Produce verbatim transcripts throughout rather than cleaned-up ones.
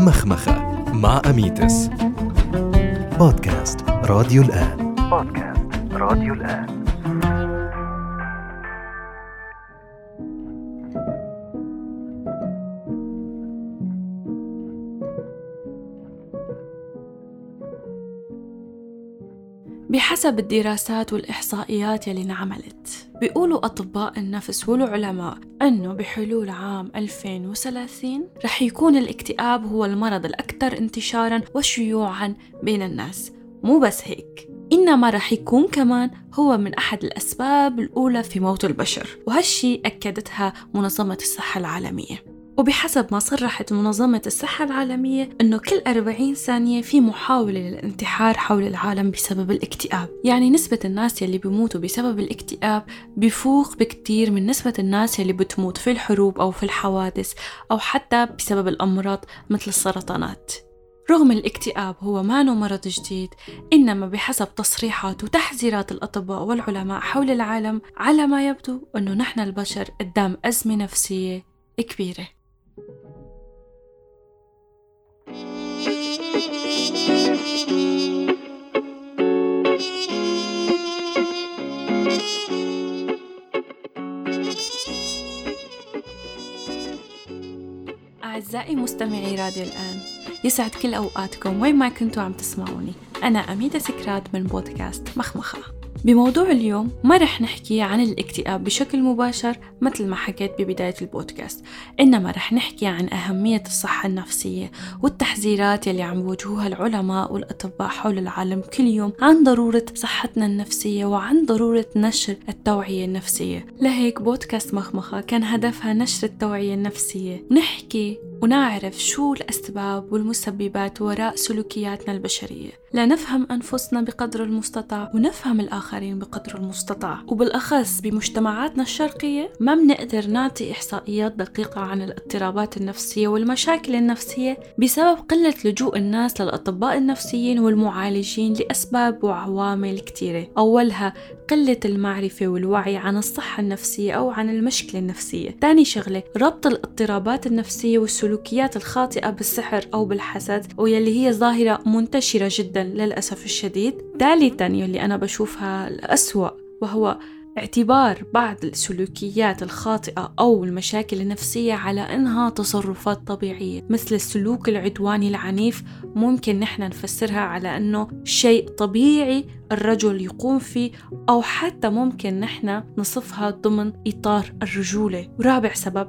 مخمخة مع آميتس بودكاست راديو الآن بودكاست راديو الآن. بحسب الدراسات والإحصائيات يلي انعملت، بيقولوا أطباء النفس والعلماء أنه بحلول عام ألفين وثلاثين رح يكون الاكتئاب هو المرض الأكثر انتشاراً وشيوعاً بين الناس. مو بس هيك، إنما رح يكون كمان هو من أحد الأسباب الأولى في موت البشر، وهالشي أكدتها منظمة الصحة العالمية. وبحسب ما صرحت منظمة الصحة العالمية أنه كل أربعين ثانية في محاولة للانتحار حول العالم بسبب الاكتئاب. يعني نسبة الناس يلي بيموتوا بسبب الاكتئاب بيفوق بكتير من نسبة الناس يلي بتموت في الحروب أو في الحوادث أو حتى بسبب الأمراض مثل السرطانات. رغم الاكتئاب هو مانو مرض جديد، إنما بحسب تصريحات وتحذيرات الأطباء والعلماء حول العالم، على ما يبدو أنه نحن البشر قدام أزمة نفسية كبيرة. أعزائي مستمعي راديو الآن، يسعد كل أوقاتكم وين ما كنتوا عم تسمعوني. أنا آميتس كراد من بودكاست مخمخة. بموضوع اليوم ما رح نحكي عن الاكتئاب بشكل مباشر مثل ما حكيت ببداية البودكاست، إنما رح نحكي عن أهمية الصحة النفسية والتحذيرات يلي عم بوجهوها العلماء والأطباء حول العالم كل يوم عن ضرورة صحتنا النفسية وعن ضرورة نشر التوعية النفسية. لهيك بودكاست مخمخة كان هدفها نشر التوعية النفسية، نحكي ونعرف شو الأسباب والمسببات وراء سلوكياتنا البشرية، لنفهم أنفسنا بقدر المستطاع ونفهم الآخرين بقدر المستطاع. وبالأخص بمجتمعاتنا الشرقية ما بنقدر نعطي إحصائيات دقيقة عن الاضطرابات النفسية والمشاكل النفسية بسبب قلة لجوء الناس للأطباء النفسيين والمعالجين لأسباب وعوامل كتيرة، أولها قلة المعرفة والوعي عن الصحة النفسية أو عن المشكلة النفسية. تاني شغلة ربط الاضطرابات النفسية والسلوكيات الخاطئة بالسحر أو بالحسد، ويلي هي ظاهرة منتشرة جدا للأسف الشديد. ثالثا يلي أنا بشوفها الأسوأ، وهو اعتبار بعض السلوكيات الخاطئة أو المشاكل النفسية على أنها تصرفات طبيعية، مثل السلوك العدواني العنيف. ممكن نحن نفسرها على أنه شيء طبيعي الرجل يقوم فيه، أو حتى ممكن نحن نصفها ضمن إطار الرجولة. ورابع سبب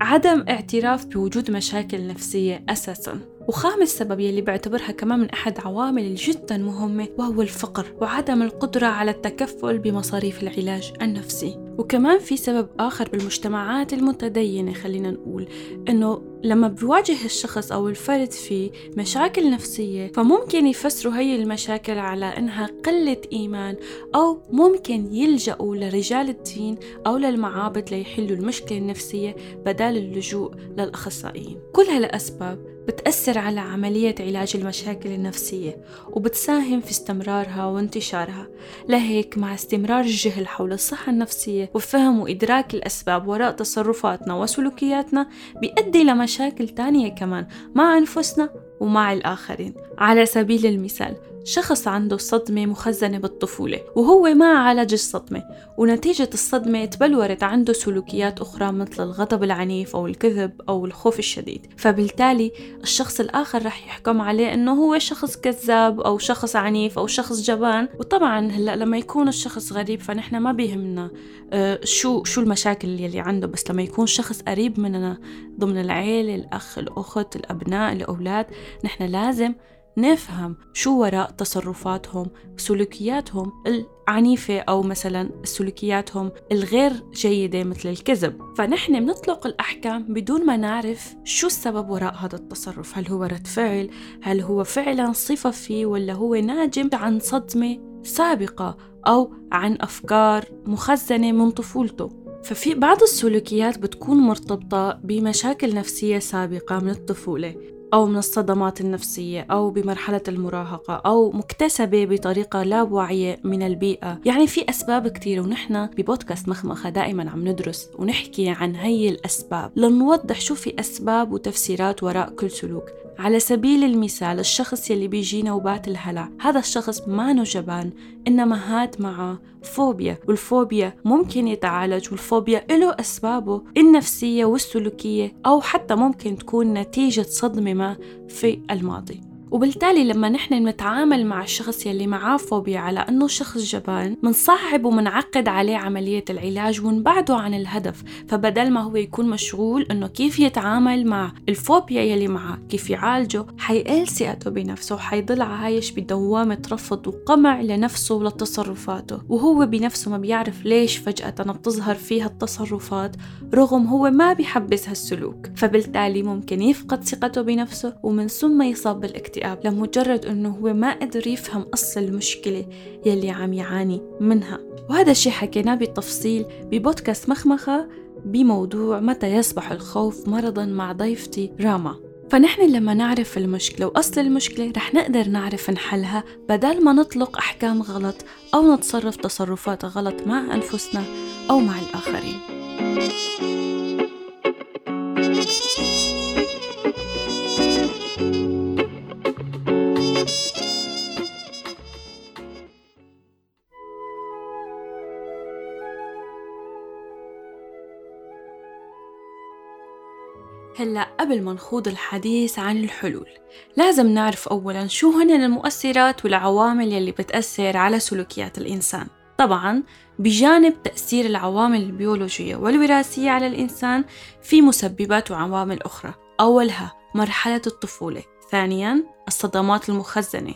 عدم اعتراف بوجود مشاكل نفسية أساساً. وخامس سبب يلي بعتبرها كمان من أحد عوامل جدا مهمة، وهو الفقر وعدم القدرة على التكفل بمصاريف العلاج النفسي. وكمان في سبب آخر بالمجتمعات المتدينة، خلينا نقول أنه لما بيواجه الشخص أو الفرد فيه مشاكل نفسية، فممكن يفسروا هي المشاكل على أنها قلة إيمان، أو ممكن يلجأوا لرجال الدين أو للمعابد ليحلوا المشكلة النفسية بدال اللجوء للأخصائيين. كل هالأسباب بتأثر على عملية علاج المشاكل النفسية وبتساهم في استمرارها وانتشارها. لهيك مع استمرار الجهل حول الصحة النفسية وفهم وإدراك الأسباب وراء تصرفاتنا وسلوكياتنا بيؤدي لمشاكل تانية كمان مع أنفسنا ومع الآخرين. على سبيل المثال، شخص عنده صدمة مخزنة بالطفولة وهو ما عالج الصدمة، ونتيجة الصدمة تبلورت عنده سلوكيات أخرى مثل الغضب العنيف أو الكذب أو الخوف الشديد. فبالتالي الشخص الآخر رح يحكم عليه أنه هو شخص كذاب أو شخص عنيف أو شخص جبان. وطبعاً هلأ لما يكون الشخص غريب فنحن ما بيهمنا أه شو شو المشاكل اللي عنده، بس لما يكون شخص قريب مننا ضمن العيلة، الأخ، الأخت، الأبناء، الأولاد، نحن لازم نفهم شو وراء تصرفاتهم وسلوكياتهم العنيفة، أو مثلا سلوكياتهم الغير جيدة مثل الكذب. فنحن بنطلق الأحكام بدون ما نعرف شو السبب وراء هذا التصرف. هل هو رد فعل؟ هل هو فعلا صفة فيه؟ ولا هو ناجم عن صدمة سابقة أو عن أفكار مخزنة من طفولته؟ ففي بعض السلوكيات بتكون مرتبطة بمشاكل نفسية سابقة من الطفولة أو من الصدمات النفسية أو بمرحلة المراهقة أو مكتسبة بطريقة لا واعية من البيئة. يعني في أسباب كتير، ونحن ببودكاست مخمخة دائما عم ندرس ونحكي عن هي الأسباب لنوضح شو في أسباب وتفسيرات وراء كل سلوك. على سبيل المثال الشخص يلي بيجي نوبات الهلع، هذا الشخص ما انه جبان، انما هاد معه فوبيا، والفوبيا ممكن يتعالج، والفوبيا له اسبابه النفسيه والسلوكيه، او حتى ممكن تكون نتيجه صدمه ما في الماضي. وبالتالي لما نحن نتعامل مع الشخص يلي معاه فوبيا على أنه شخص جبان، منصعب ومنعقد عليه عملية العلاج ونبعده عن الهدف. فبدل ما هو يكون مشغول أنه كيف يتعامل مع الفوبيا يلي معاه، كيف يعالجه، حيقل ثقته بنفسه وحيضل عايش بدوامة رفض وقمع لنفسه ولتصرفاته، وهو بنفسه ما بيعرف ليش فجأة بتظهر فيها التصرفات رغم هو ما بيحبس هالسلوك. فبالتالي ممكن يفقد ثقته بنفسه ومن ثم يصاب بالاكتئاب، لمجرد أنه هو ما قدر يفهم أصل المشكلة يلي عم يعاني منها. وهذا الشيء حكيناه بالتفصيل ببودكاست مخمخة بموضوع متى يصبح الخوف مرضاً مع ضيفتي راما. فنحن لما نعرف المشكلة وأصل المشكلة رح نقدر نعرف نحلها، بدل ما نطلق أحكام غلط أو نتصرف تصرفات غلط مع أنفسنا أو مع الآخرين. هلأ قبل ما نخوض الحديث عن الحلول، لازم نعرف أولاً شو هن المؤثرات والعوامل يلي بتأثر على سلوكيات الإنسان. طبعاً بجانب تأثير العوامل البيولوجية والوراثية على الإنسان، في مسببات وعوامل أخرى. أولها مرحلة الطفولة، ثانياً الصدمات المخزنة،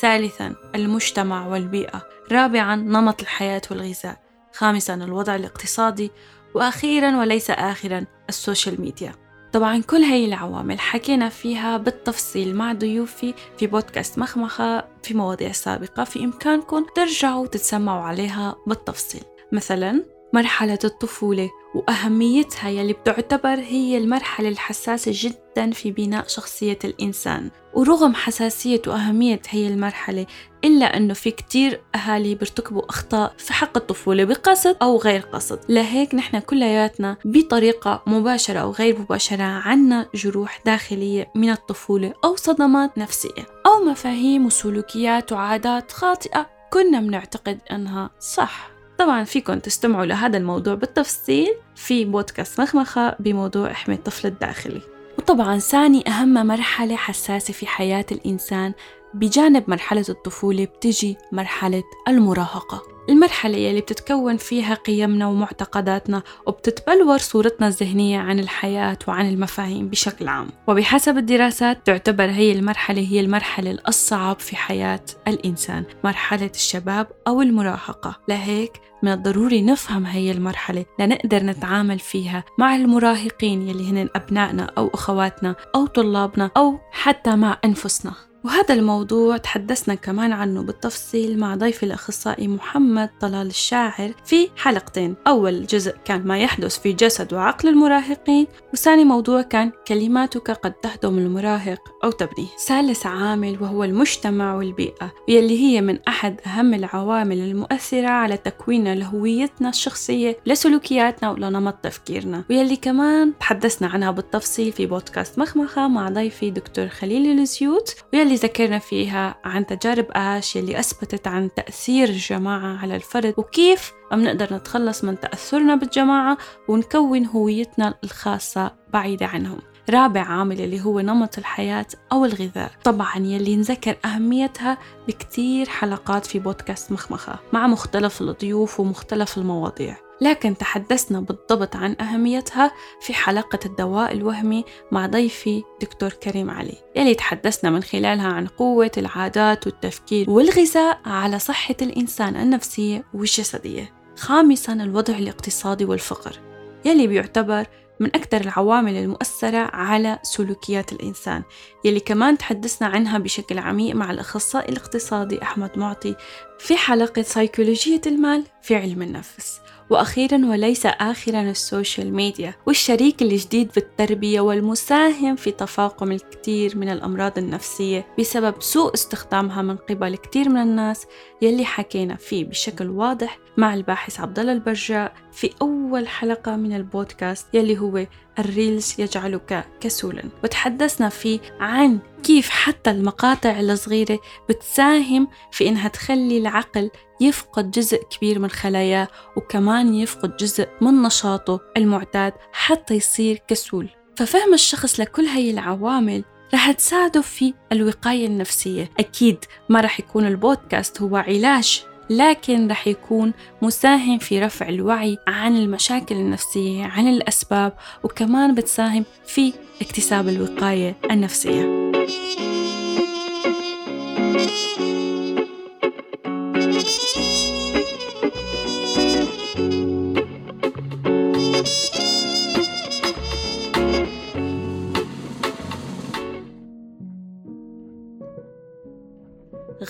ثالثاً المجتمع والبيئة، رابعاً نمط الحياة والغذاء، خامساً الوضع الاقتصادي، وأخيراً وليس آخراً السوشيال ميديا. طبعاً كل هاي العوامل حكينا فيها بالتفصيل مع ضيوفي في بودكاست مخمخة في مواضيع سابقة، في إمكانكم ترجعوا تتسمعوا عليها بالتفصيل. مثلاً مرحلة الطفولة وأهميتها يلي بتعتبر هي المرحلة الحساسة جداً في بناء شخصية الإنسان، ورغم حساسية وأهمية هي المرحلة إلا أنه في كتير أهالي بيرتكبوا أخطاء في حق الطفولة بقصد أو غير قصد. لهيك نحن كلياتنا بطريقة مباشرة أو غير مباشرة عنا جروح داخلية من الطفولة، أو صدمات نفسية، أو مفاهيم وسلوكيات وعادات خاطئة كنا بنعتقد أنها صح. طبعا فيكم تستمعوا لهذا الموضوع بالتفصيل في بودكاست مخمخة بموضوع إحمي الطفل الداخلي. وطبعا ثاني أهم مرحلة حساسة في حياة الإنسان بجانب مرحلة الطفولة بتجي مرحلة المراهقة، المرحلة يلي بتتكون فيها قيمنا ومعتقداتنا، وبتتبلور صورتنا الذهنية عن الحياة وعن المفاهيم بشكل عام. وبحسب الدراسات تعتبر هي المرحلة هي المرحلة الأصعب في حياة الإنسان، مرحلة الشباب أو المراهقة. لهيك من الضروري نفهم هي المرحلة لنقدر نتعامل فيها مع المراهقين يلي هن أبنائنا أو أخواتنا أو طلابنا أو حتى مع أنفسنا. وهذا الموضوع تحدثنا كمان عنه بالتفصيل مع ضيفي الأخصائي محمد طلال الشاعر في حلقتين. أول جزء كان ما يحدث في جسد وعقل المراهقين، وثاني موضوع كان كلماتك قد تهدم المراهق أو تبنيه. ثالث عامل وهو المجتمع والبيئة، واللي هي من أحد أهم العوامل المؤثرة على تكويننا لهويتنا الشخصية، لسلوكياتنا ولنمط تفكيرنا، واللي كمان تحدثنا عنها بالتفصيل في بودكاست مخمخة مع ضيفي دكتور خليل الزيوت، واللي اللي ذكرنا فيها عن تجارب آشلي اللي أثبتت عن تأثير الجماعة على الفرد، وكيف بنقدر نتخلص من تأثرنا بالجماعة ونكون هويتنا الخاصة بعيدة عنهم. رابع عامل اللي هو نمط الحياة أو الغذاء، طبعاً يلي نذكر أهميتها بكتير حلقات في بودكاست مخمخة مع مختلف الضيوف ومختلف المواضيع، لكن تحدثنا بالضبط عن أهميتها في حلقة الدواء الوهمي مع ضيفي دكتور كريم علي، يلي تحدثنا من خلالها عن قوة العادات والتفكير والغذاء على صحة الإنسان النفسية والجسدية. خامساً الوضع الاقتصادي والفقر، يلي بيعتبر من أكثر العوامل المؤثرة على سلوكيات الإنسان، يلي كمان تحدثنا عنها بشكل عميق مع الأخصائي الاقتصادي أحمد معطي في حلقة سيكولوجية المال في علم النفس. وأخيراً وليس آخراً السوشيال ميديا والشريك الجديد بالتربية، والمساهم في تفاقم الكثير من الأمراض النفسية بسبب سوء استخدامها من قبل كثير من الناس، يلي حكينا فيه بشكل واضح مع الباحث عبدالله البرجاء في أول حلقة من البودكاست، يلي هو هو الريلز يجعلك كسولا. وتحدثنا فيه عن كيف حتى المقاطع الصغيرة بتساهم في إنها تخلي العقل يفقد جزء كبير من خلاياه، وكمان يفقد جزء من نشاطه المعتاد حتى يصير كسول. ففهم الشخص لكل هاي العوامل رح تساعده في الوقاية النفسية. أكيد ما رح يكون البودكاست هو علاج، لكن رح يكون مساهم في رفع الوعي عن المشاكل النفسية، عن الأسباب، وكمان بتساهم في اكتساب الوقاية النفسية.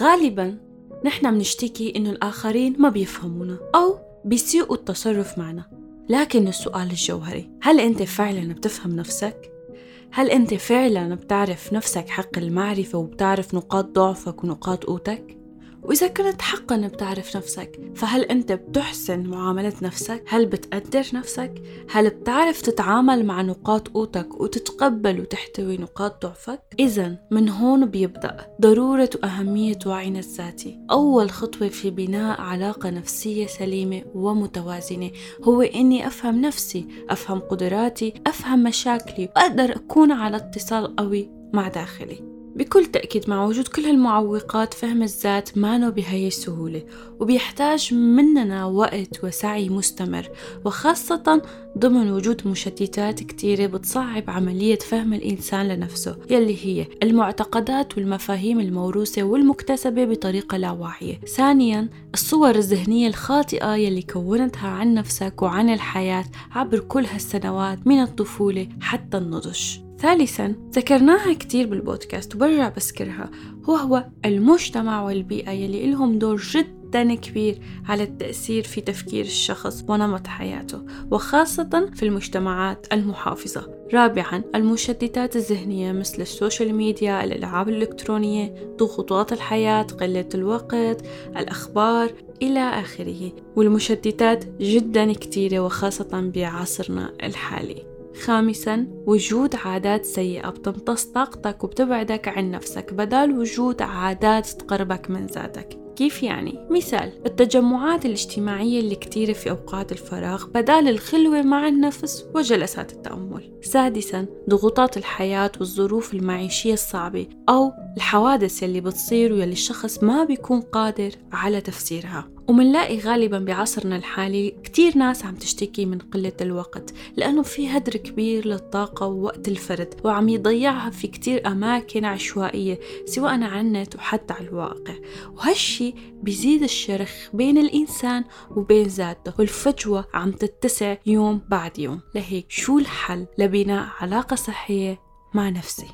غالباً نحن منشتكي إنه الآخرين ما بيفهمونا أو بيسيئوا التصرف معنا، لكن السؤال الجوهري، هل أنت فعلاً بتفهم نفسك؟ هل أنت فعلاً بتعرف نفسك حق المعرفة وبتعرف نقاط ضعفك ونقاط قوتك؟ وإذا كنت حقاً بتعرف نفسك، فهل أنت بتحسن معاملة نفسك؟ هل بتقدر نفسك؟ هل بتعرف تتعامل مع نقاط قوتك وتتقبل وتحتوي نقاط ضعفك؟ إذن من هون بيبدأ ضرورة وأهمية وعينا الذاتي. أول خطوة في بناء علاقة نفسية سليمة ومتوازنة هو إني أفهم نفسي، أفهم قدراتي، أفهم مشاكلي، وأقدر أكون على اتصال قوي مع داخلي. بكل تأكيد مع وجود كل هالمعوقات، فهم الذات مانو بهاي السهولة، وبيحتاج مننا وقت وسعي مستمر، وخاصة ضمن وجود مشتتات كتيرة بتصعب عملية فهم الإنسان لنفسه، يلي هي المعتقدات والمفاهيم الموروثة والمكتسبة بطريقة لا واعية. ثانياً، الصور الذهنية الخاطئة يلي كونتها عن نفسك وعن الحياة عبر كل هالسنوات من الطفولة حتى النضج. ثالثاً، ذكرناها كتير بالبودكاست وبرجع بذكرها، هو هو المجتمع والبيئة يلي لهم دور جداً كبير على التأثير في تفكير الشخص ونمط حياته، وخاصة في المجتمعات المحافظة. رابعاً، المشتتات الذهنية مثل السوشيال ميديا، الألعاب الإلكترونية، ضغوطات الحياة، قلة الوقت، الأخبار، إلى آخره. والمشتتات جداً كتيرة وخاصة بعصرنا الحالي. خامساً، وجود عادات سيئة بتمتص طاقتك وبتبعدك عن نفسك بدل وجود عادات تقربك من ذاتك. كيف يعني؟ مثال التجمعات الاجتماعية اللي كتيرة في أوقات الفراغ بدل الخلوة مع النفس وجلسات التأمل. سادساً، ضغوطات الحياة والظروف المعيشية الصعبة أو الحوادث اللي بتصير واللي الشخص ما بيكون قادر على تفسيرها. ومنلاقي غالباً بعصرنا الحالي كتير ناس عم تشتكي من قلة الوقت، لأنه في هدر كبير للطاقة ووقت الفرد، وعم يضيعها في كتير أماكن عشوائية سواء على النت وحتى على الواقع. وهالشي بيزيد الشرخ بين الإنسان وبين ذاته، والفجوة عم تتسع يوم بعد يوم. لهيك شو الحل لبناء علاقة صحية مع نفسي؟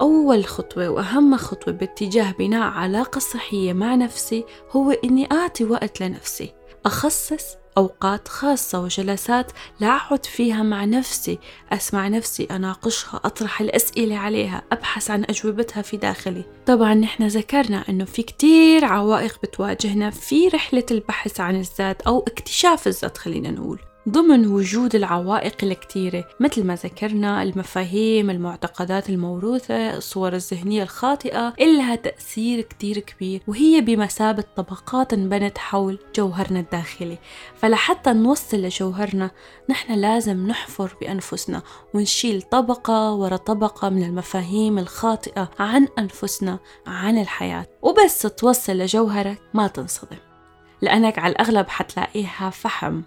أول خطوة وأهم خطوة باتجاه بناء علاقة صحية مع نفسي هو إني أعطي وقت لنفسي، أخصص أوقات خاصة وجلسات لأقعد فيها مع نفسي، أسمع نفسي، أناقشها، أطرح الأسئلة عليها، أبحث عن أجوبتها في داخلي. طبعاً نحن ذكرنا أنه في كتير عوائق بتواجهنا في رحلة البحث عن الذات أو اكتشاف الذات، خلينا نقول. ضمن وجود العوائق الكتيرة مثل ما ذكرنا المفاهيم، المعتقدات الموروثة، الصور الذهنية الخاطئة، إلها تأثير كتير كبير، وهي بمثابة طبقات انبنت حول جوهرنا الداخلي. فلحتى نوصل لجوهرنا نحن لازم نحفر بأنفسنا ونشيل طبقة ورا طبقة من المفاهيم الخاطئة عن أنفسنا، عن الحياة. وبس توصل لجوهرك ما تنصدم، لأنك على الأغلب حتلاقيها فحم.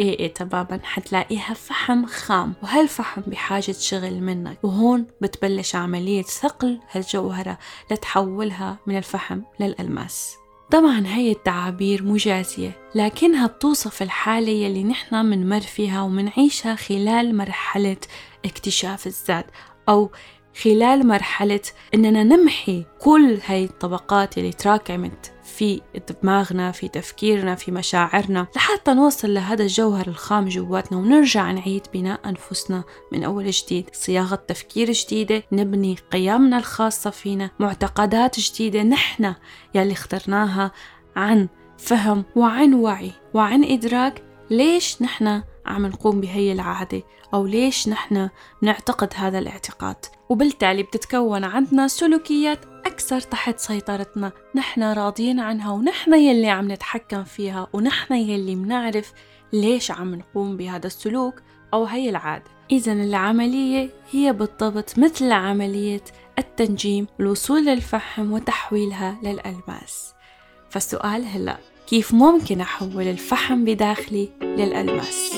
إيه إيه تماماً، حتلاقيها فحم خام، وهالفحم بحاجة شغل منك، وهون بتبلش عملية صقل هالجوهرة لتحولها من الفحم للألماس. طبعا هاي التعابير مجازية، لكنها بتوصف الحالة يلي نحنا منمر فيها ومنعيشها خلال مرحلة اكتشاف الذات، أو خلال مرحلة إننا نمحي كل هاي الطبقات اللي تراكمت في دماغنا، في تفكيرنا، في مشاعرنا، لحتى نوصل لهذا الجوهر الخام جواتنا ونرجع نعيد بناء أنفسنا من أول جديد، صياغة تفكير جديدة، نبني قيمنا الخاصة فينا، معتقدات جديدة نحن يلي اخترناها عن فهم وعن وعي وعن إدراك ليش نحن عم نقوم بهي العادة، أو ليش نحن بنعتقد هذا الاعتقاد. وبالتالي بتتكون عندنا سلوكيات أكثر تحت سيطرتنا، نحن راضيين عنها ونحن يلي عم نتحكم فيها، ونحن يلي منعرف ليش عم نقوم بهذا السلوك أو هي العادة. إذن العملية هي بالضبط مثل عملية التنجيم، الوصول للفحم وتحويلها للألماس. فالسؤال هلأ، كيف ممكن أحول الفحم بداخلي للألماس؟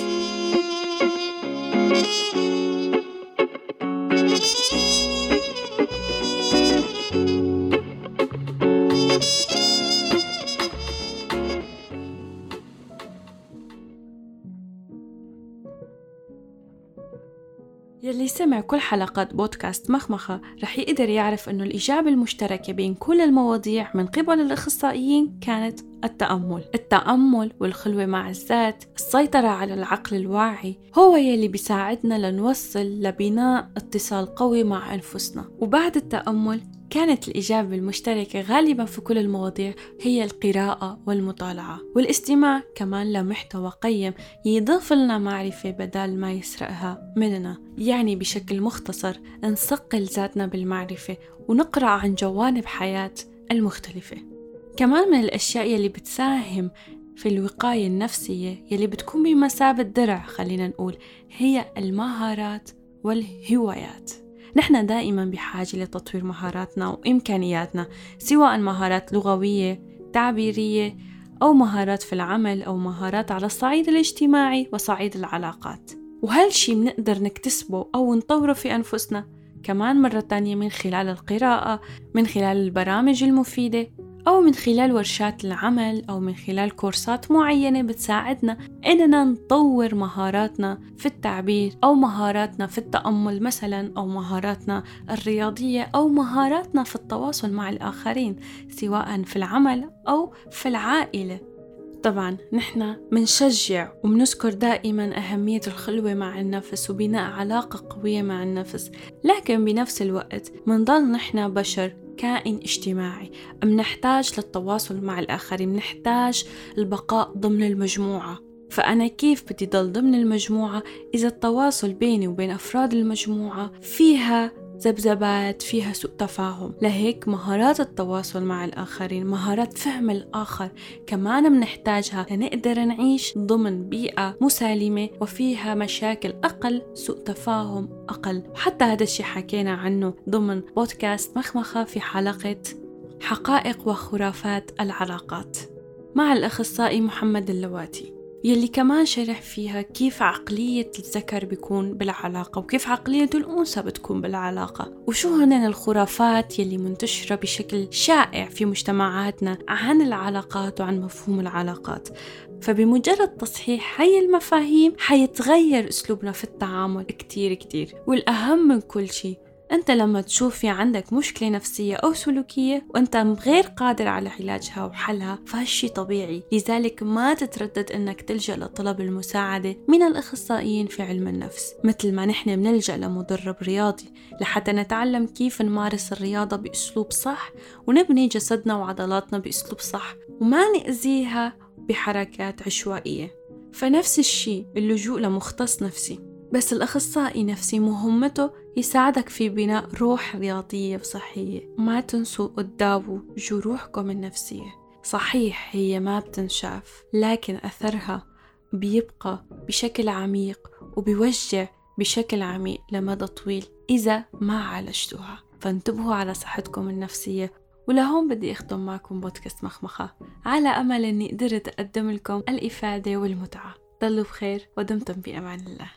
يلي سمع كل حلقات بودكاست مخمخة رح يقدر يعرف أنه الإجابة المشتركة بين كل المواضيع من قبل الأخصائيين كانت التأمل. التأمل والخلوة مع الذات، السيطرة على العقل الواعي، هو يلي بيساعدنا لنوصل لبناء اتصال قوي مع أنفسنا. وبعد التأمل كانت الإجابة المشتركة غالباً في كل المواضيع هي القراءة والمطالعة والاستماع كمان لمحتوى قيم يضيف لنا معرفة بدل ما يسرقها مننا. يعني بشكل مختصر، نثقل ذاتنا بالمعرفة ونقرأ عن جوانب حياة المختلفة. كمان من الأشياء يلي بتساهم في الوقاية النفسية يلي بتكون بمثابة درع، خلينا نقول، هي المهارات والهوايات. نحن دائما بحاجة لتطوير مهاراتنا وإمكانياتنا، سواء مهارات لغوية، تعبيرية، أو مهارات في العمل، أو مهارات على الصعيد الاجتماعي وصعيد العلاقات. وهالشي منقدر نكتسبه أو نطوره في أنفسنا كمان مرة تانية من خلال القراءة، من خلال البرامج المفيدة، أو من خلال ورشات العمل، أو من خلال كورسات معينة بتساعدنا إننا نطور مهاراتنا في التعبير، أو مهاراتنا في التأمل مثلا، أو مهاراتنا الرياضية، أو مهاراتنا في التواصل مع الآخرين سواء في العمل أو في العائلة. طبعا نحن منشجع ومنذكر دائما أهمية الخلوة مع النفس وبناء علاقة قوية مع النفس، لكن بنفس الوقت منضل نحن بشر، كائن اجتماعي، منحتاج للتواصل مع الآخرين، منحتاج البقاء ضمن المجموعة. فأنا كيف بدي ضل ضمن المجموعة إذا التواصل بيني وبين أفراد المجموعة فيها ذبذبات، فيها سوء تفاهم؟ لهيك مهارات التواصل مع الآخرين، مهارات فهم الآخر، كمان منحتاجها لنقدر نعيش ضمن بيئة مسالمة وفيها مشاكل أقل، سوء تفاهم أقل. وحتى هذا الشيء حكينا عنه ضمن بودكاست مخمخة في حلقة حقائق وخرافات العلاقات مع الأخصائي محمد اللواتي، يلي كمان شرح فيها كيف عقلية الذكر بيكون بالعلاقة وكيف عقلية الأنثى بتكون بالعلاقة، وشو هنن الخرافات يلي منتشرة بشكل شائع في مجتمعاتنا عن العلاقات وعن مفهوم العلاقات. فبمجرد تصحيح هاي المفاهيم حيتغير أسلوبنا في التعامل كتير كتير. والأهم من كل شيء، أنت لما تشوف في عندك مشكلة نفسية أو سلوكية وأنت غير قادر على علاجها وحلها، فهالشي طبيعي، لذلك ما تتردد أنك تلجأ لطلب المساعدة من الأخصائيين في علم النفس، مثل ما نحن بنلجأ لمدرب رياضي لحتى نتعلم كيف نمارس الرياضة بأسلوب صح، ونبني جسدنا وعضلاتنا بأسلوب صح، وما نأذيها بحركات عشوائية. فنفس الشي اللجوء لمختص نفسي، بس الأخصائي نفسي مهمته يساعدك في بناء روح رياضية وصحية. ما تنسوا تداووا جروحكم النفسية. صحيح هي ما بتنشاف، لكن أثرها بيبقى بشكل عميق وبيوجع بشكل عميق لمدى طويل إذا ما عالجتوها. فانتبهوا على صحتكم النفسية. ولهون بدي أختم معكم بودكاست مخمخة، على أمل أني قدرت أقدم لكم الإفادة والمتعة. ضلوا بخير ودمتم بأمان الله.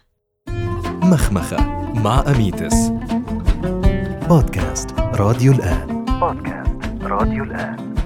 مخمخة مع آميتس، بودكاست راديو الآن، بودكاست راديو الآن.